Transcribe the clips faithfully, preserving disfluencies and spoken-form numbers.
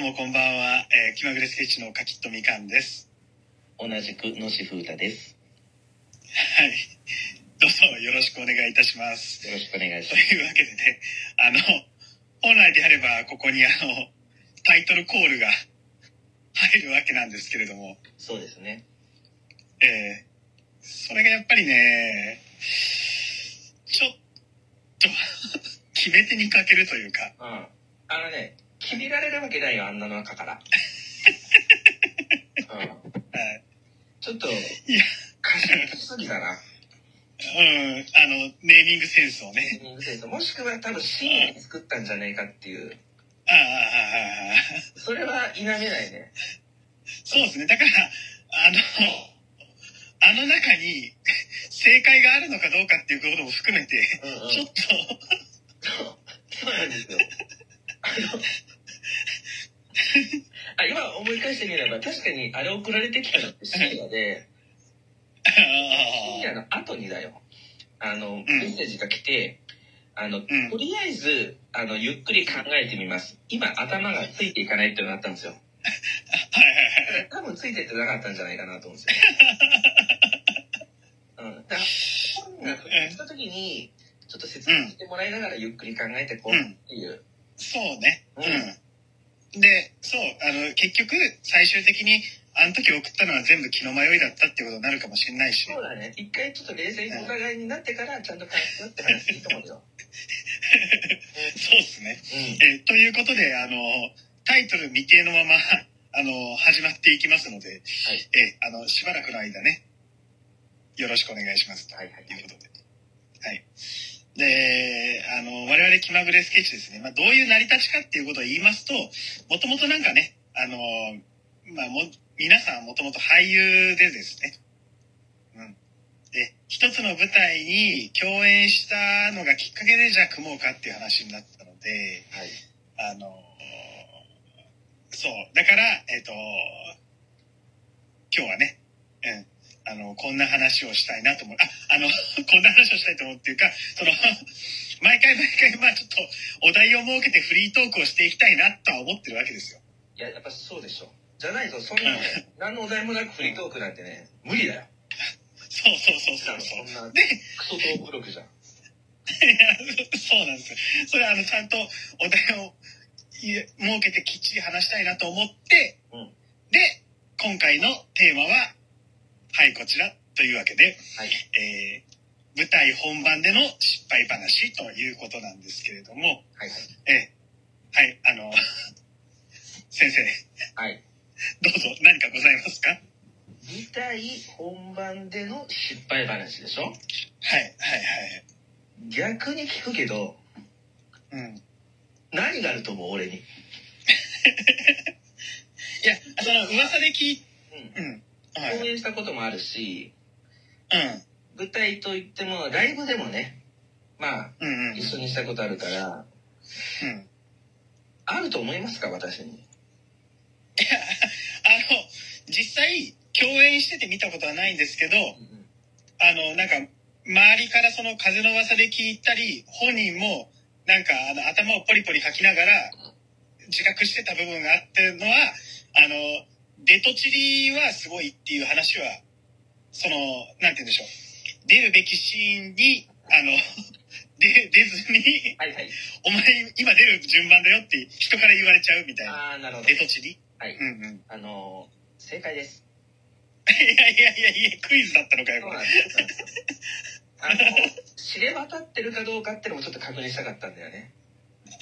うもこんばんは、えー、気まぐれスケッチのかきっとみかんです。同じくのしふうたです。はい、どうぞよろしくお願いいたします。よろしくお願いします。というわけでね、あの本来であればここにあのタイトルコールが入るわけなんですけれども、そうですね、えー、それがやっぱりねちょっと決め手に欠けるというか、うん、あのね決められるわけないよ、あんなの中から、うんはい、ちょっと賢いすぎだな。うん、あのネーミングセンスをね、ネーミングセンスもしくは多分シーンで作ったんじゃないかっていう。ああああ、それは否めないね。そうですね、だからあのあの中に正解があるのかどうかっていうことも含めて、うんうん、ちょっとそうなんですよ。あのあ今思い返してみれば確かにあれ送られてきたのって深夜で、深夜の後にだよ、あの、うん、メッセージが来て、あの、うん、とりあえずあのゆっくり考えてみます、今頭がついていかないっていうのがあったんですよ。はいはいはい、多分ついてってなかったんじゃないかなと思うんですよ。うん、だから本が来た時にちょっと説明してもらいながらゆっくり考えてこうっていう、うん、そうね、うん、でそうあの結局最終的にあの時送ったのは全部気の迷いだったってことになるかもしれないし、そうだね、一回ちょっと冷静にお互いになってからちゃんと考えようって話いいと思うよ。そうですね、うん、えということであのタイトル未定のままあの始まっていきますので、はい、えあのしばらくの間ねよろしくお願いしますということで、はい、はい、であの我々気まぐれスケッチですね、まあ、どういう成り立ちかっていうことを言いますと、もともとなんかねあの、まあ、も皆さんもともと俳優でですね、うん、で一つの舞台に共演したのがきっかけでじゃあ組もうかっていう話になったので、はい、あのそうだからえっと今日はね、うん、あのこんな話をしたいなと思う、ああのこんな話をしたいと思うっていうか、その毎回毎回まあちょっとお題を設けてフリートークをしていきたいなとは思ってるわけですよ。いややっぱそうでしょ。じゃないとそんな、ね、何のお題もなくフリートークなんてね、無理だよ。そうそうそうそうそう。そんなでクソトーク力じゃん。いやそうなんですよ。それはあのちゃんとお題を設けてきっちり話したいなと思って、うん、で今回のテーマははいこちらというわけで、はい、えー、舞台本番での失敗話ということなんですけれども、はい、えー、はいあの先生、はい。どうぞ何かございますか。舞台本番での失敗話でしょ。はいはいはい。逆に聞くけど、うん、何があると思う俺に。いやその噂で聞い、うんうん、はい、共演したこともあるし、うん、舞台といってもライブでもね、まあ、うんうんうん、一緒にしたことあるから、うん、あると思いますか私に。いやあの実際共演してて見たことはないんですけど、うん、あのなんか周りからその風の噂で聞いたり本人もなんかあの頭をポリポリ吐きながら自覚してた部分があってのは、あの出とちりはすごいっていう話はそのなんて言うんでしょう、出るべきシーンにあので出ずに、はいはい、お前今出る順番だよって人から言われちゃうみたいな。あ、なるほど、出とちり、はい、うんうん、あのー、正解です。いやいやいやいや、クイズだったのかよ。あの知れ渡ってるかどうかってのもちょっと確認したかったんだよね。あ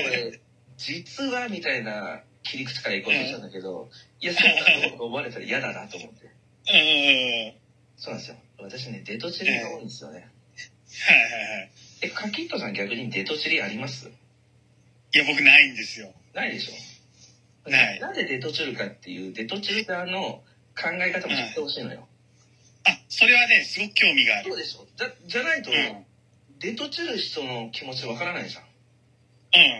あ、これ実はみたいな切り口からいこうとしたんだけど、うん、いやそうかと思われたら嫌だなと思って。うん。そうなんですよ。私ねデトチリが多いんですよね。はいはいはい。え、カキットさん逆にデトチリあります？いや僕ないんですよ。ないでしょ。な, なんでデトチルかっていうデトチル側の考え方も知ってほしいのよ、はい、あ、それはねすごく興味がある。そうでしょ。じゃ、じゃないと、うん、デトチル人の気持ちわからないじゃん。う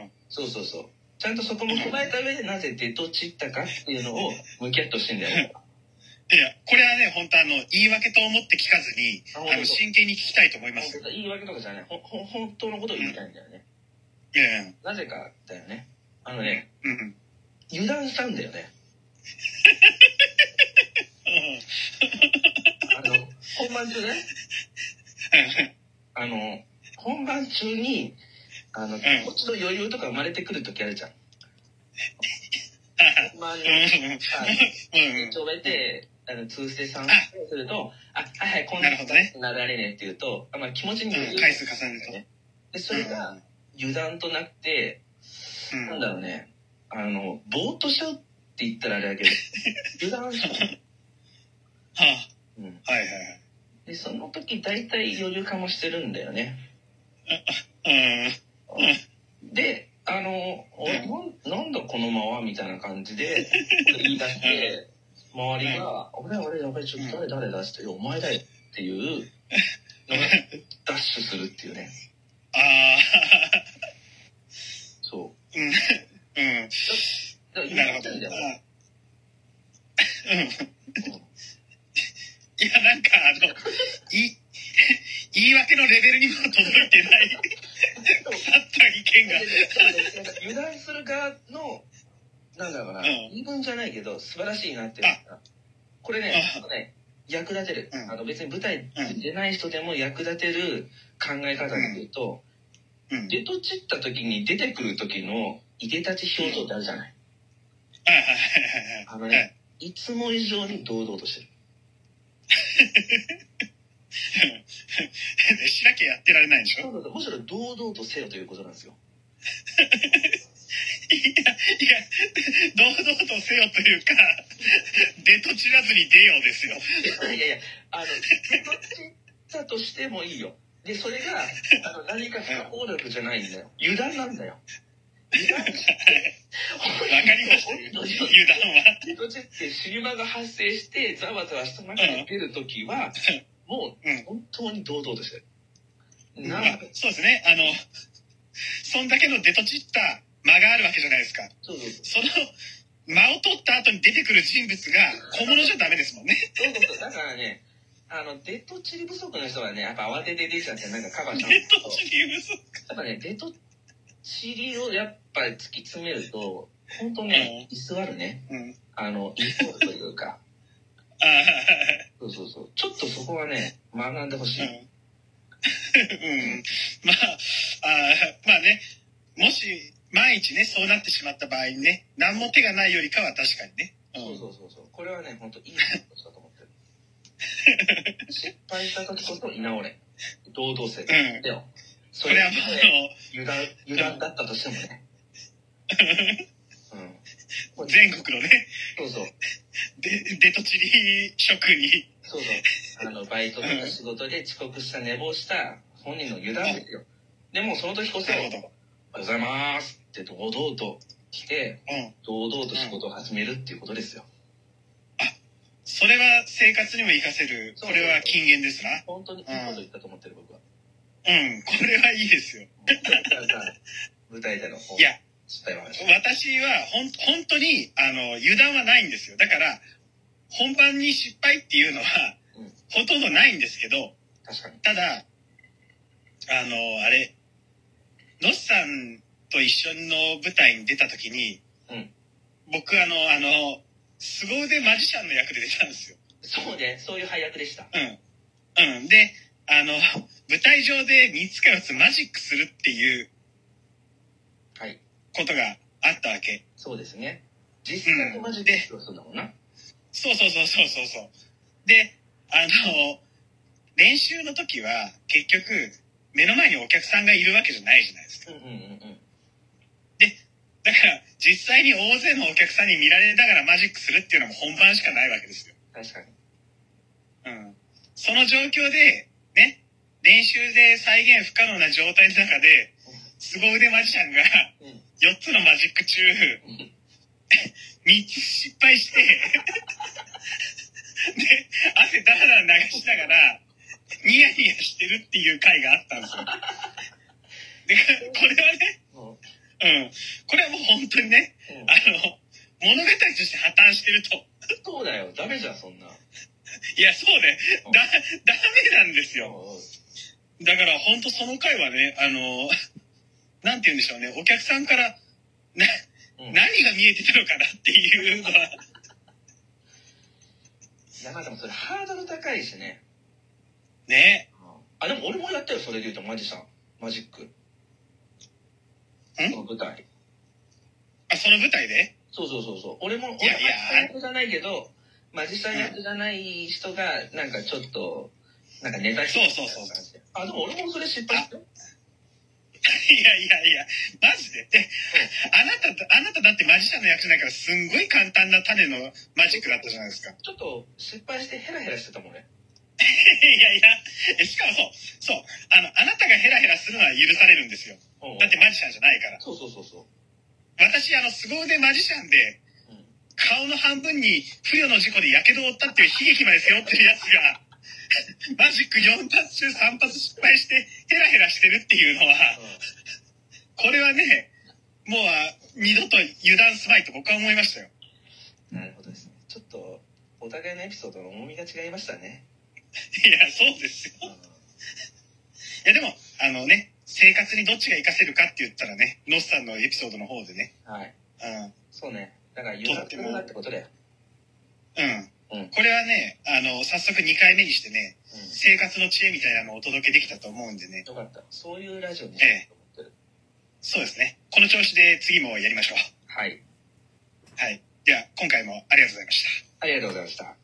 ん、そうそうそう、ちゃんとそこも踏まえた上でなぜデトチったかっていうのを向き合ってほしいんだよ。いやこれはね本当あの言い訳と思って聞かずにあの真剣に聞きたいと思います。言い訳とかじゃない、ほほ本当のことを言いたいんだよね、うん、いやいやなぜかだよね。あのね、うんうん、油断したんだよね。あの本番中ね、あの本番中にあの気持ちの余裕とか生まれてくる時あるじゃん。本番にちょべてあの通してさんすると、あはいはいこんなことねなだれねって言うと、あまあ気持ちに余裕、ね、回数重ねるとね。でそれが油断となって、うん、なんだろうね、あのぼーっとしちゃうって言ったらあれだけど油断しちゃう。はあ、うん、はいはいはい。でその時大体余裕かもしてるんだよね。あ、うん、であの俺なんだこの間はみたいな感じで言い出して周りが俺俺俺ちょっと誰誰出してよお前だよっていうのダッシュするっていうね。ああそう。うんうん。だからなるほど。うん。いやなんかあのい言い訳のレベルにも届いてない腐った意見が油断する側のなんだろうな、うん、言い分じゃないけど素晴らしいなってこれねね役立てる、うん、あの別に舞台出ない人でも役立てる考え方でいうと、うんうん、出とちった時に出てくる時のいでたち表情ってあるじゃない、うん、あのね、うん、いつも以上に堂々としてるしなきゃやってられないんでしょ。むしろ堂々とせよということなんですよ。いやいや堂々とせよというか出と散らずに出ようですよ。いやいやあの出と散ったとしてもいいよ。でそれがあの何か不効力じゃないんだよ。油断なんだよ。油断ってわかりました。油断は出と散って尻間が発生してざわざわした中で出るときは、うん、もう本当に堂々としてる、うん、な、まあ、そうですね。あのそんだけの出と散った間があるわけじゃないですか。そうそうそう。その間を取った後に出てくる人物が小物じゃダメですもんね。そうそうそう。だからねあの出と散り不足の人はねやっぱ慌てて出ちゃってなんかカバーしたんですけど出と散り不足やっぱね出と散りをやっぱ突き詰めると本当ね、うん、居座るね、うん、あの居座るというかそうそうそうちょっとそこはね学んでほしい、うんうん、まああまあねもし万一ねそうなってしまった場合にね何も手がないよりかは確かにね、うん、そうそうそうそうこれはね本当いいことだと思ってる失敗した時こそ居直れ堂々せよ、うん、でもそれはもう油断油断だったとしてもねうん、全国のね、そうそう、で出と散り職に、そうそう、あのバイトとか仕事で遅刻した寝坊した本人の油断ですよ。でもその時こそ、おはようございますって堂々と来て、うん、堂々と仕事を始めるっていうことですよ。あ、それは生活にも活かせる。これは金言ですな。本当にいいこと言ったと思ってる僕は。うん、これはいいですよ。舞台での方。いや。私はほん本当にあの油断はないんですよ。だから本番に失敗っていうのは、うん、ほとんどないんですけど、確かにただあのあれのっさんと一緒の舞台に出た時に、うん、僕あのあの凄腕マジシャンの役で出たんですよ。そうね、そういう配役でした。うんうんであの舞台上で三つか四つマジックするっていう。はい。ことがあったわけ。そうですね。実際のマジックをするんだもんな、うん。そうそうそうそうそうそう。で、あの練習の時は結局目の前にお客さんがいるわけじゃないじゃないですか。うんうんうんうん、で、だから実際に大勢のお客さんに見られながらマジックするっていうのも本番しかないわけですよ。確かに。うん。その状況でね、練習で再現不可能な状態の中で。凄腕マジシャンがよっつのマジック中みっつ失敗してで汗だらだら流しながらニヤニヤしてるっていう回があったんですよ。でこれはね、うん、これはもう本当にね、うん、あの物語として破綻してると。そうだよ、ダメじゃんそんな。いやそうね、うん、だダメなんですよ。だから本当その回はねあの。なんて言うんでしょうね、お客さんからなうん、何が見えてたのかなっていうのは。いやまあでもそれハードル高いしね。ね。あでも俺もやったよそれで言うとマジさんマジック。ん？その舞台。あその舞台で？そうそうそうそう。俺も俺は役じゃないけどマジさん役じゃない人がなんかちょっとなんかネタしてる感じ。そうそうそう。あでも俺もそれ失敗したよ。いやいやいやマジでで、あなたあなただってマジシャンの役じゃないからすんごい簡単な種のマジックだったじゃないですか。ちょっと失敗してヘラヘラしてたもんね。いやいやしかもそうそうあのあなたがヘラヘラするのは許されるんですよ。だってマジシャンじゃないから。そうそうそうそう。私あの凄腕マジシャンで、うん、顔の半分に不慮の事故で火傷を負ったっていう悲劇まで背負ってるやつが。マジックよん発中さん発失敗してヘラヘラしてるっていうのは、これはねもう二度と油断すまいと僕は思いましたよ。なるほどですね。ちょっとお互いのエピソードの重みが違いましたね。いやそうですよ。いやでもあのね生活にどっちが活かせるかって言ったらねノスさんのエピソードの方でね、はい、うん、そうねだから油断するなってことだよ。うんうん、これはねあの早速にかいめにしてね、うん、生活の知恵みたいなのをお届けできたと思うんでね。よかったそういうラジオにしたいと思ってる、ええ、そうですねこの調子で次もやりましょう。はいはいでは今回もありがとうございました。ありがとうございました。